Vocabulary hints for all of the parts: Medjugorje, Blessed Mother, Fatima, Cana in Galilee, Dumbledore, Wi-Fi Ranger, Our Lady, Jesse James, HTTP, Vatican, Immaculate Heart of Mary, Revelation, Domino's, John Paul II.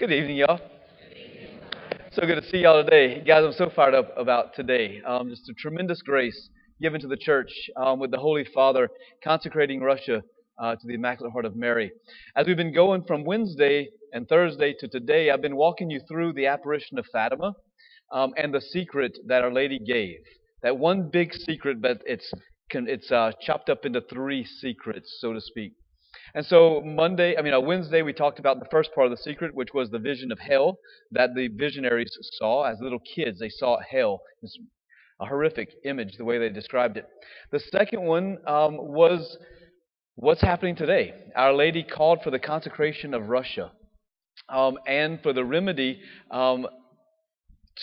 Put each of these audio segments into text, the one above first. Good evening, y'all. So good to see y'all today. Guys, I'm so fired up about today. Just a tremendous grace given to the church with the Holy Father consecrating Russia to the Immaculate Heart of Mary. As we've been going from Wednesday and Thursday to today, I've been walking you through the apparition of Fatima and the secret that Our Lady gave. That one big secret, but it's chopped up into three secrets, so to speak. And so Wednesday, we talked about the first part of the secret, which was the vision of hell that the visionaries saw as little kids. They saw hell. It's a horrific image, the way they described it. The second one was what's happening today. Our Lady called for the consecration of Russia and for the remedy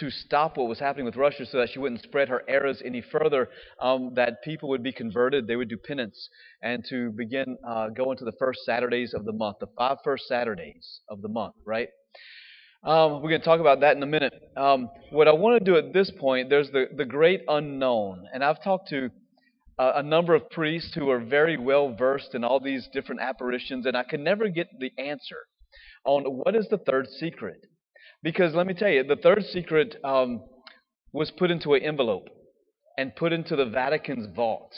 to stop what was happening with Russia so that she wouldn't spread her errors any further, that people would be converted, they would do penance, and to begin going to the first Saturdays of the month, the 5 first Saturdays of the month, right? We're going to talk about that in a minute. What I want to do at this point, there's the great unknown, and I've talked to a number of priests who are very well versed in all these different apparitions, and I can never get the answer on what is the third secret. Because let me tell you, the third secret was put into an envelope and put into the Vatican's vault,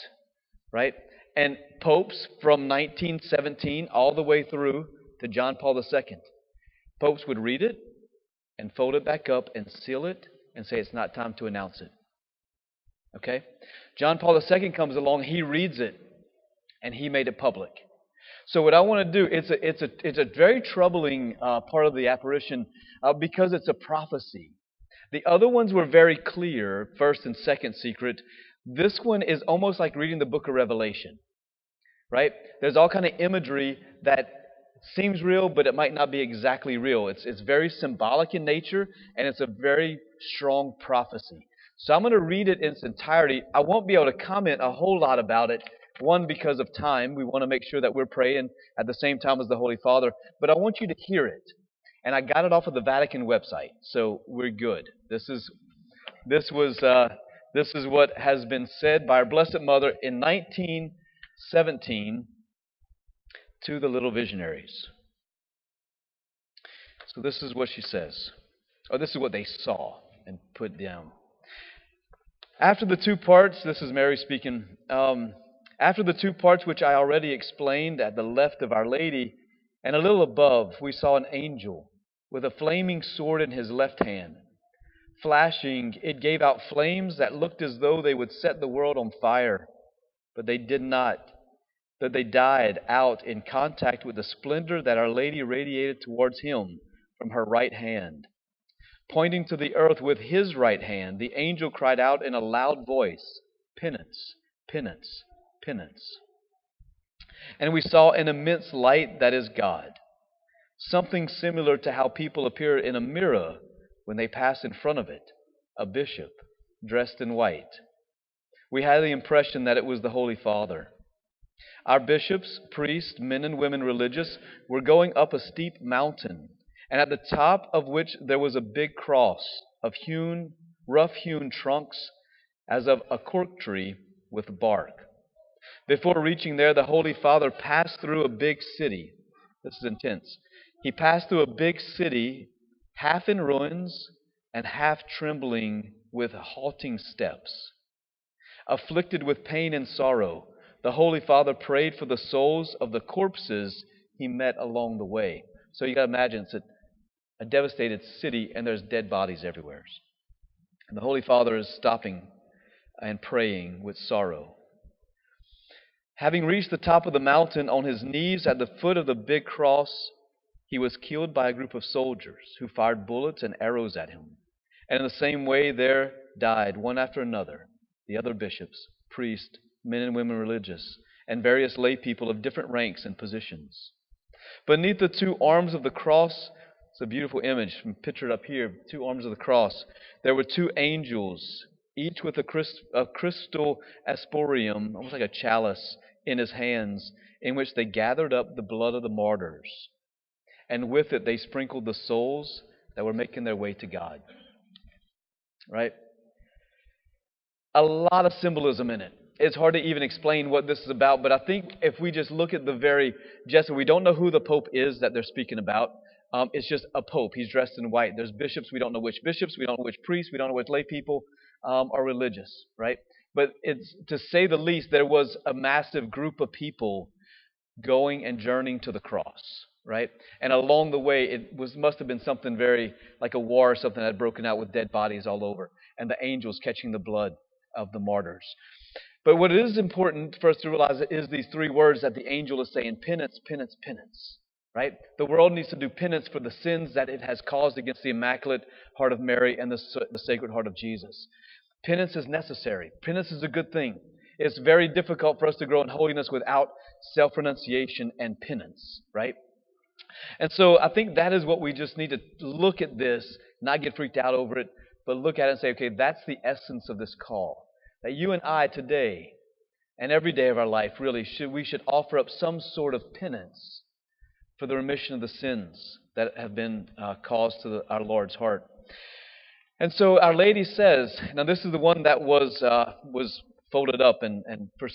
right? And popes from 1917 all the way through to John Paul II, popes would read it and fold it back up and seal it and say it's not time to announce it, okay? John Paul II comes along, he reads it, and he made it public. So what I want to do, it's a very troubling part of the apparition because it's a prophecy. The other ones were very clear, first and second secret. This one is almost like reading the book of Revelation, right? There's all kind of imagery that seems real, but it might not be exactly real. It's very symbolic in nature, and it's a very strong prophecy. So I'm going to read it in its entirety. I won't be able to comment a whole lot about it. One, because of time, we want to make sure that we're praying at the same time as the Holy Father. But I want you to hear it. And I got it off of the Vatican website, so we're good. This is what has been said by our Blessed Mother in 1917 to the little visionaries. So this is what she says. Or this is what they saw and put down. After the two parts, this is Mary speaking, after the two parts which I already explained at the left of Our Lady, and a little above, we saw an angel with a flaming sword in his left hand. Flashing, it gave out flames that looked as though they would set the world on fire, but they did not, that they died out in contact with the splendor that Our Lady radiated towards him from her right hand. Pointing to the earth with his right hand, the angel cried out in a loud voice, "Penance, penance, penance." And we saw an immense light that is God, something similar to how people appear in a mirror when they pass in front of it, a bishop dressed in white. We had the impression that it was the Holy Father. Our bishops, priests, men and women religious, were going up a steep mountain, and at the top of which there was a big cross of rough-hewn trunks as of a cork tree with bark. Before reaching there, the Holy Father passed through a big city. This is intense. He passed through a big city, half in ruins and half trembling with halting steps. Afflicted with pain and sorrow, the Holy Father prayed for the souls of the corpses he met along the way. So you got to imagine it's a devastated city and there's dead bodies everywhere. And the Holy Father is stopping and praying with sorrow. Having reached the top of the mountain on his knees at the foot of the big cross, he was killed by a group of soldiers who fired bullets and arrows at him. And in the same way there died, one after another, the other bishops, priests, men and women religious, and various lay people of different ranks and positions. Beneath the two arms of the cross, it's a beautiful image pictured up here, two arms of the cross, there were two angels, each with a crystal asporium, almost like a chalice, in his hands, in which they gathered up the blood of the martyrs, and with it they sprinkled the souls that were making their way to God. Right? A lot of symbolism in it. It's hard to even explain what this is about, but I think if we just look at we don't know who the Pope is that they're speaking about. It's just a pope. He's dressed in white. There's bishops. We don't know which bishops. We don't know which priests. We don't know which lay people are religious, right? But it's, to say the least, there was a massive group of people going and journeying to the cross, right? And along the way, it was must have been something very, like a war or something that had broken out with dead bodies all over, and the angels catching the blood of the martyrs. But what is important for us to realize is these three words that the angel is saying: penance, penance, penance. Right? The world needs to do penance for the sins that it has caused against the Immaculate Heart of Mary and the Sacred Heart of Jesus. Penance is necessary. Penance is a good thing. It's very difficult for us to grow in holiness without self-renunciation and penance, right? And so I think that is what we just need to look at this, not get freaked out over it, but look at it and say, okay, that's the essence of this call. That you and I today and every day of our life, really, we should offer up some sort of penance for the remission of the sins that have been caused to our Lord's heart. And so Our Lady says, now this is the one that was folded up and for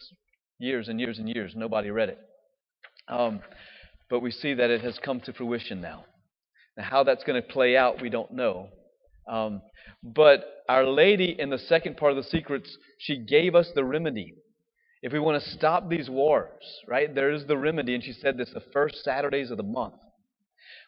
years and years and years, nobody read it. But we see that it has come to fruition now. Now how that's going to play out, we don't know. But Our Lady, in the second part of the secrets, she gave us the remedy. If we want to stop these wars, right, there is the remedy. And she said this, the first Saturdays of the month.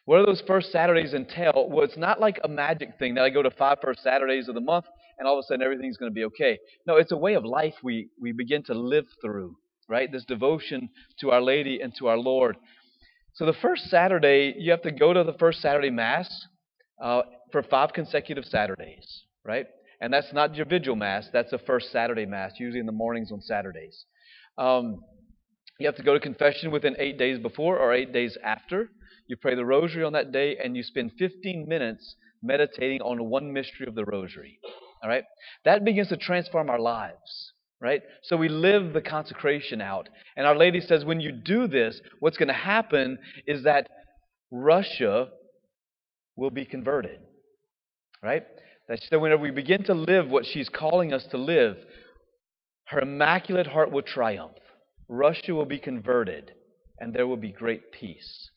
What do those first Saturdays entail? Well, it's not like a magic thing that I go to 5 first Saturdays of the month and all of a sudden everything's going to be okay. No, it's a way of life we begin to live through, right? This devotion to Our Lady and to our Lord. So the first Saturday, you have to go to the first Saturday Mass for 5 consecutive Saturdays, right? And that's not your vigil Mass. That's a first Saturday Mass, usually in the mornings on Saturdays. You have to go to confession within 8 days before or 8 days after. You pray the Rosary on that day, and you spend 15 minutes meditating on one mystery of the Rosary. All right? That begins to transform our lives, right? So we live the consecration out. And Our Lady says when you do this, what's going to happen is that Russia will be converted, right? So whenever we begin to live what she's calling us to live, her Immaculate Heart will triumph. Russia will be converted, and there will be great peace.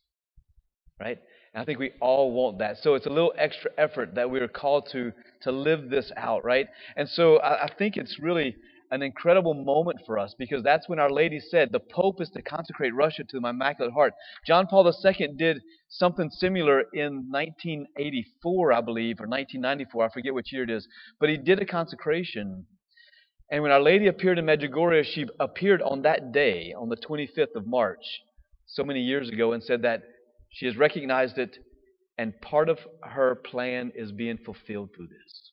Right? And I think we all want that. So it's a little extra effort that we are called to live this out, right? And so I think it's really an incredible moment for us, because that's when Our Lady said, the Pope is to consecrate Russia to my Immaculate Heart. John Paul II did something similar in 1984, I believe, or 1994, I forget which year it is, but he did a consecration. And when Our Lady appeared in Medjugorje, she appeared on that day, on the 25th of March, so many years ago, and said that she has recognized it, and part of her plan is being fulfilled through this.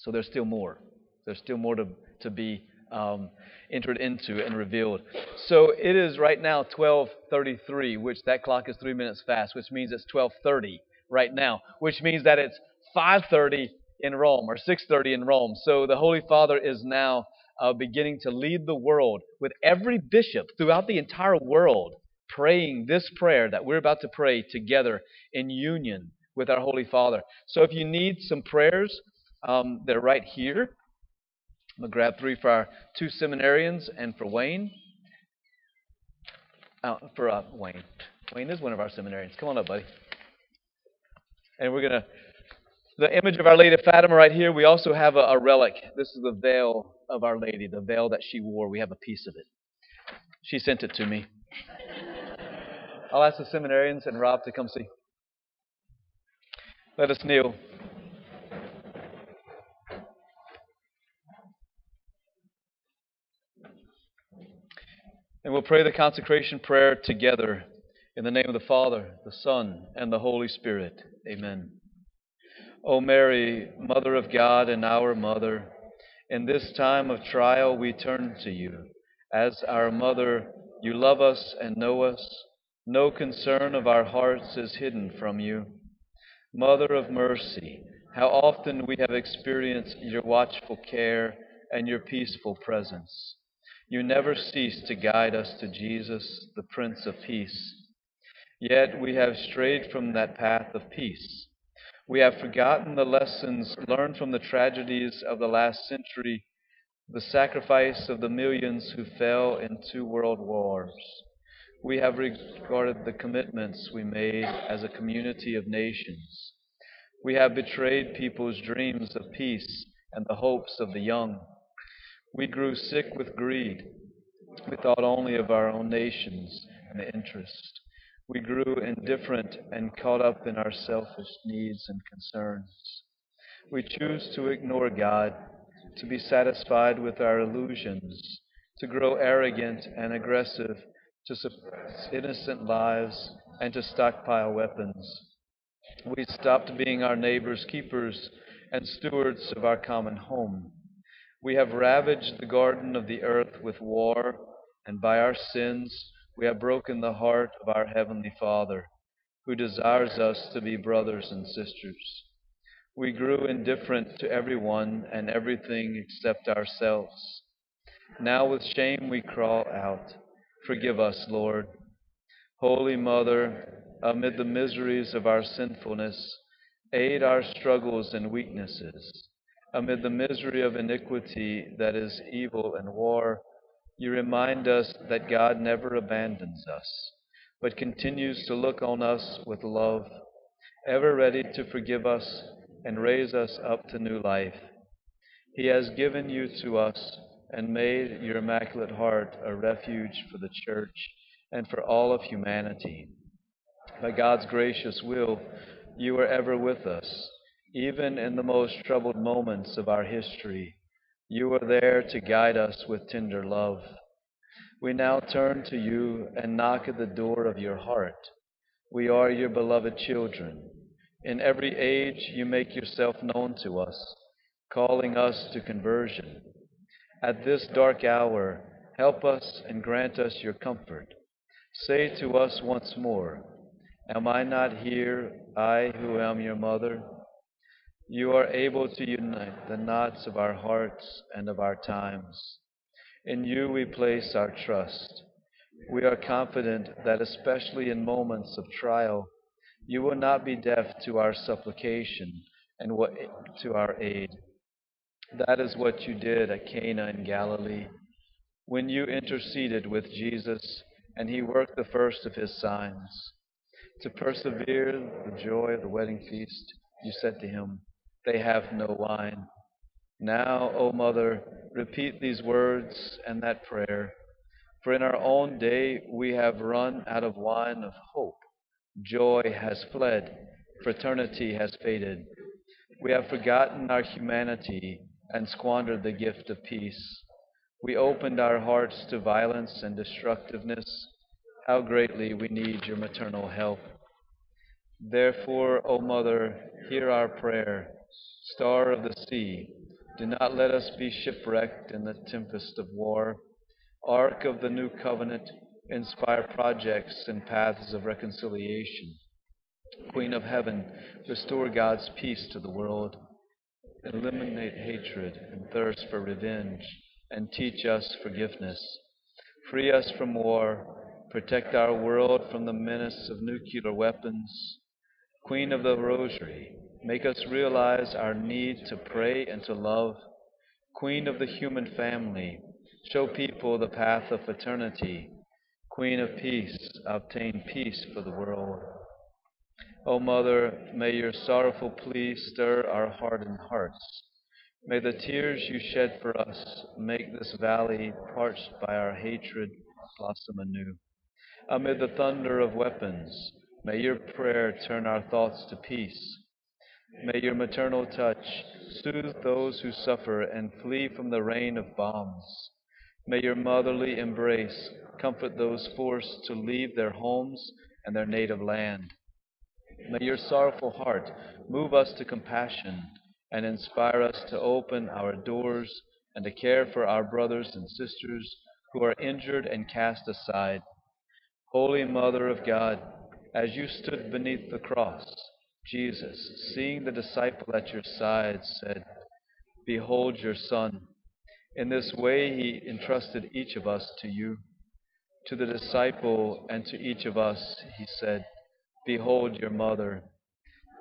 So there's still more. There's still more to be entered into and revealed. So it is right now 12:33, which that clock is 3 minutes fast, which means it's 12:30 right now, which means that it's 5:30 in Rome or 6:30 in Rome. So the Holy Father is now beginning to lead the world, with every bishop throughout the entire world praying this prayer that we're about to pray together in union with our Holy Father. So if you need some prayers, they're right here. I'm going to grab 3 for our 2 seminarians and for Wayne. Wayne. Wayne is one of our seminarians. Come on up, buddy. And we're going to... The image of Our Lady of Fatima right here, we also have a relic. This is the veil of Our Lady, the veil that she wore. We have a piece of it. She sent it to me. I'll ask the seminarians and Rob to come see. Let us kneel. And we'll pray the consecration prayer together in the name of the Father, the Son, and the Holy Spirit. Amen. O Mary, Mother of God and our Mother, in this time of trial we turn to you. As our Mother, you love us and know us. No concern of our hearts is hidden from you. Mother of mercy, how often we have experienced your watchful care and your peaceful presence. You never cease to guide us to Jesus, the Prince of Peace. Yet we have strayed from that path of peace. We have forgotten the lessons learned from the tragedies of the last century, the sacrifice of the millions who fell in 2 world wars. we have regarded the commitments we made as a community of nations. We have betrayed people's dreams of peace and the hopes of the young. We grew sick with greed. We thought only of our own nations and interest. We grew indifferent and caught up in our selfish needs and concerns. We choose to ignore God, to be satisfied with our illusions, to grow arrogant and aggressive, to suppress innocent lives, and to stockpile weapons. We stopped being our neighbor's keepers and stewards of our common home. We have ravaged the garden of the earth with war, and by our sins we have broken the heart of our Heavenly Father, who desires us to be brothers and sisters. We grew indifferent to everyone and everything except ourselves. Now with shame we crawl out, "Forgive us, Lord." Holy Mother, amid the miseries of our sinfulness, aid our struggles and weaknesses. Amid the misery of iniquity, that is, evil and war, you remind us that God never abandons us, but continues to look on us with love, ever ready to forgive us and raise us up to new life. He has given you to us and made your Immaculate Heart a refuge for the Church and for all of humanity. By God's gracious will, you are ever with us, even in the most troubled moments of our history. You are there to guide us with tender love. We now turn to you and knock at the door of your heart. We are your beloved children. In every age, you make yourself known to us, calling us to conversion. At this dark hour, help us and grant us your comfort. Say to us once more, "Am I not here, I who am your mother?" You are able to unite the knots of our hearts and of our times. In you we place our trust. We are confident that especially in moments of trial, you will not be deaf to our supplication and to our aid. That is what you did at Cana in Galilee, when you interceded with Jesus and he worked the first of his signs. To persevere the joy of the wedding feast, you said to him, "They have no wine." Now, O Mother, repeat these words and that prayer, for in our own day we have run out of wine of hope. Joy has fled, fraternity has faded. We have forgotten our humanity and squandered the gift of peace. We opened our hearts to violence and destructiveness. How greatly we need your maternal help. Therefore, O Mother, hear our prayer. Star of the sea, do not let us be shipwrecked in the tempest of war. Ark of the new covenant, inspire projects and paths of reconciliation. Queen of Heaven, restore God's peace to the world. Eliminate hatred and thirst for revenge, and teach us forgiveness. Free us from war. Protect our world from the menace of nuclear weapons. Queen of the Rosary, make us realize our need to pray and to love. Queen of the human family, show people the path of fraternity. Queen of Peace, obtain peace for the world. O Mother, may your sorrowful plea stir our hardened hearts. May the tears you shed for us make this valley parched by our hatred blossom anew. Amid the thunder of weapons, may your prayer turn our thoughts to peace. May your maternal touch soothe those who suffer and flee from the rain of bombs. May your motherly embrace comfort those forced to leave their homes and their native land. May your sorrowful heart move us to compassion and inspire us to open our doors and to care for our brothers and sisters who are injured and cast aside. Holy Mother of God, as you stood beneath the cross, Jesus, seeing the disciple at your side, said, "Behold your son." In this way he entrusted each of us to you. To the disciple and to each of us, he said, "Behold your mother."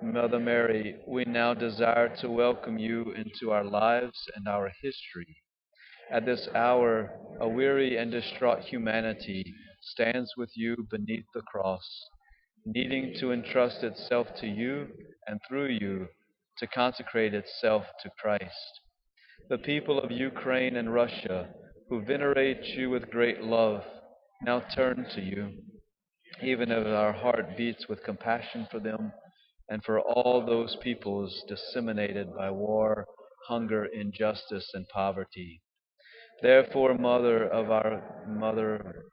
Mother Mary, we now desire to welcome you into our lives and our history. At this hour, a weary and distraught humanity stands with you beneath the cross, needing to entrust itself to you and through you to consecrate itself to Christ. The people of Ukraine and Russia, who venerate you with great love, now turn to you, even as our heart beats with compassion for them and for all those peoples disseminated by war, hunger, injustice, and poverty. Therefore, Mother of our Mother,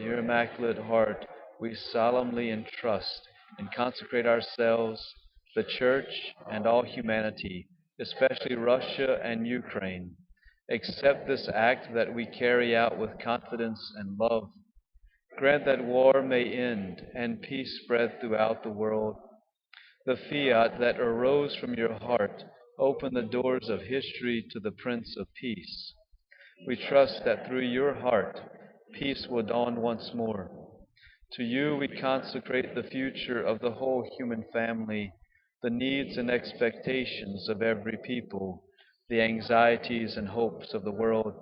your Immaculate Heart, we solemnly entrust and consecrate ourselves, the Church, and all humanity, especially Russia and Ukraine. Accept this act that we carry out with confidence and love. Grant that war may end and peace spread throughout the world. The fiat that arose from your heart opened the doors of history to the Prince of Peace. We trust that through your heart, peace will dawn once more. To you we consecrate the future of the whole human family, the needs and expectations of every people, the anxieties and hopes of the world.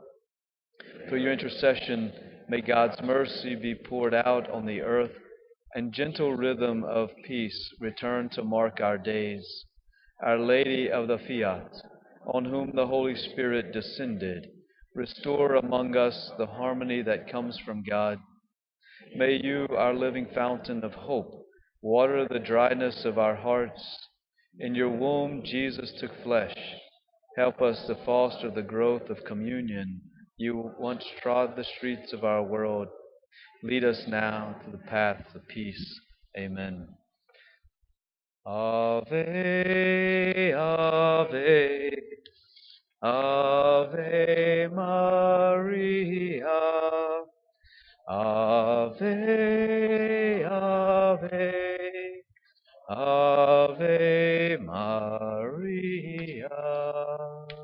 Through your intercession, may God's mercy be poured out on the earth, and gentle rhythm of peace return to mark our days. Our Lady of the Fiat, on whom the Holy Spirit descended, restore among us the harmony that comes from God. May you, our living fountain of hope, water the dryness of our hearts. In your womb, Jesus took flesh. Help us to foster the growth of communion. You once trod the streets of our world. Lead us now to the path of peace. Amen. Ave, Ave, Ave Maria. Ave, Ave, Ave Maria.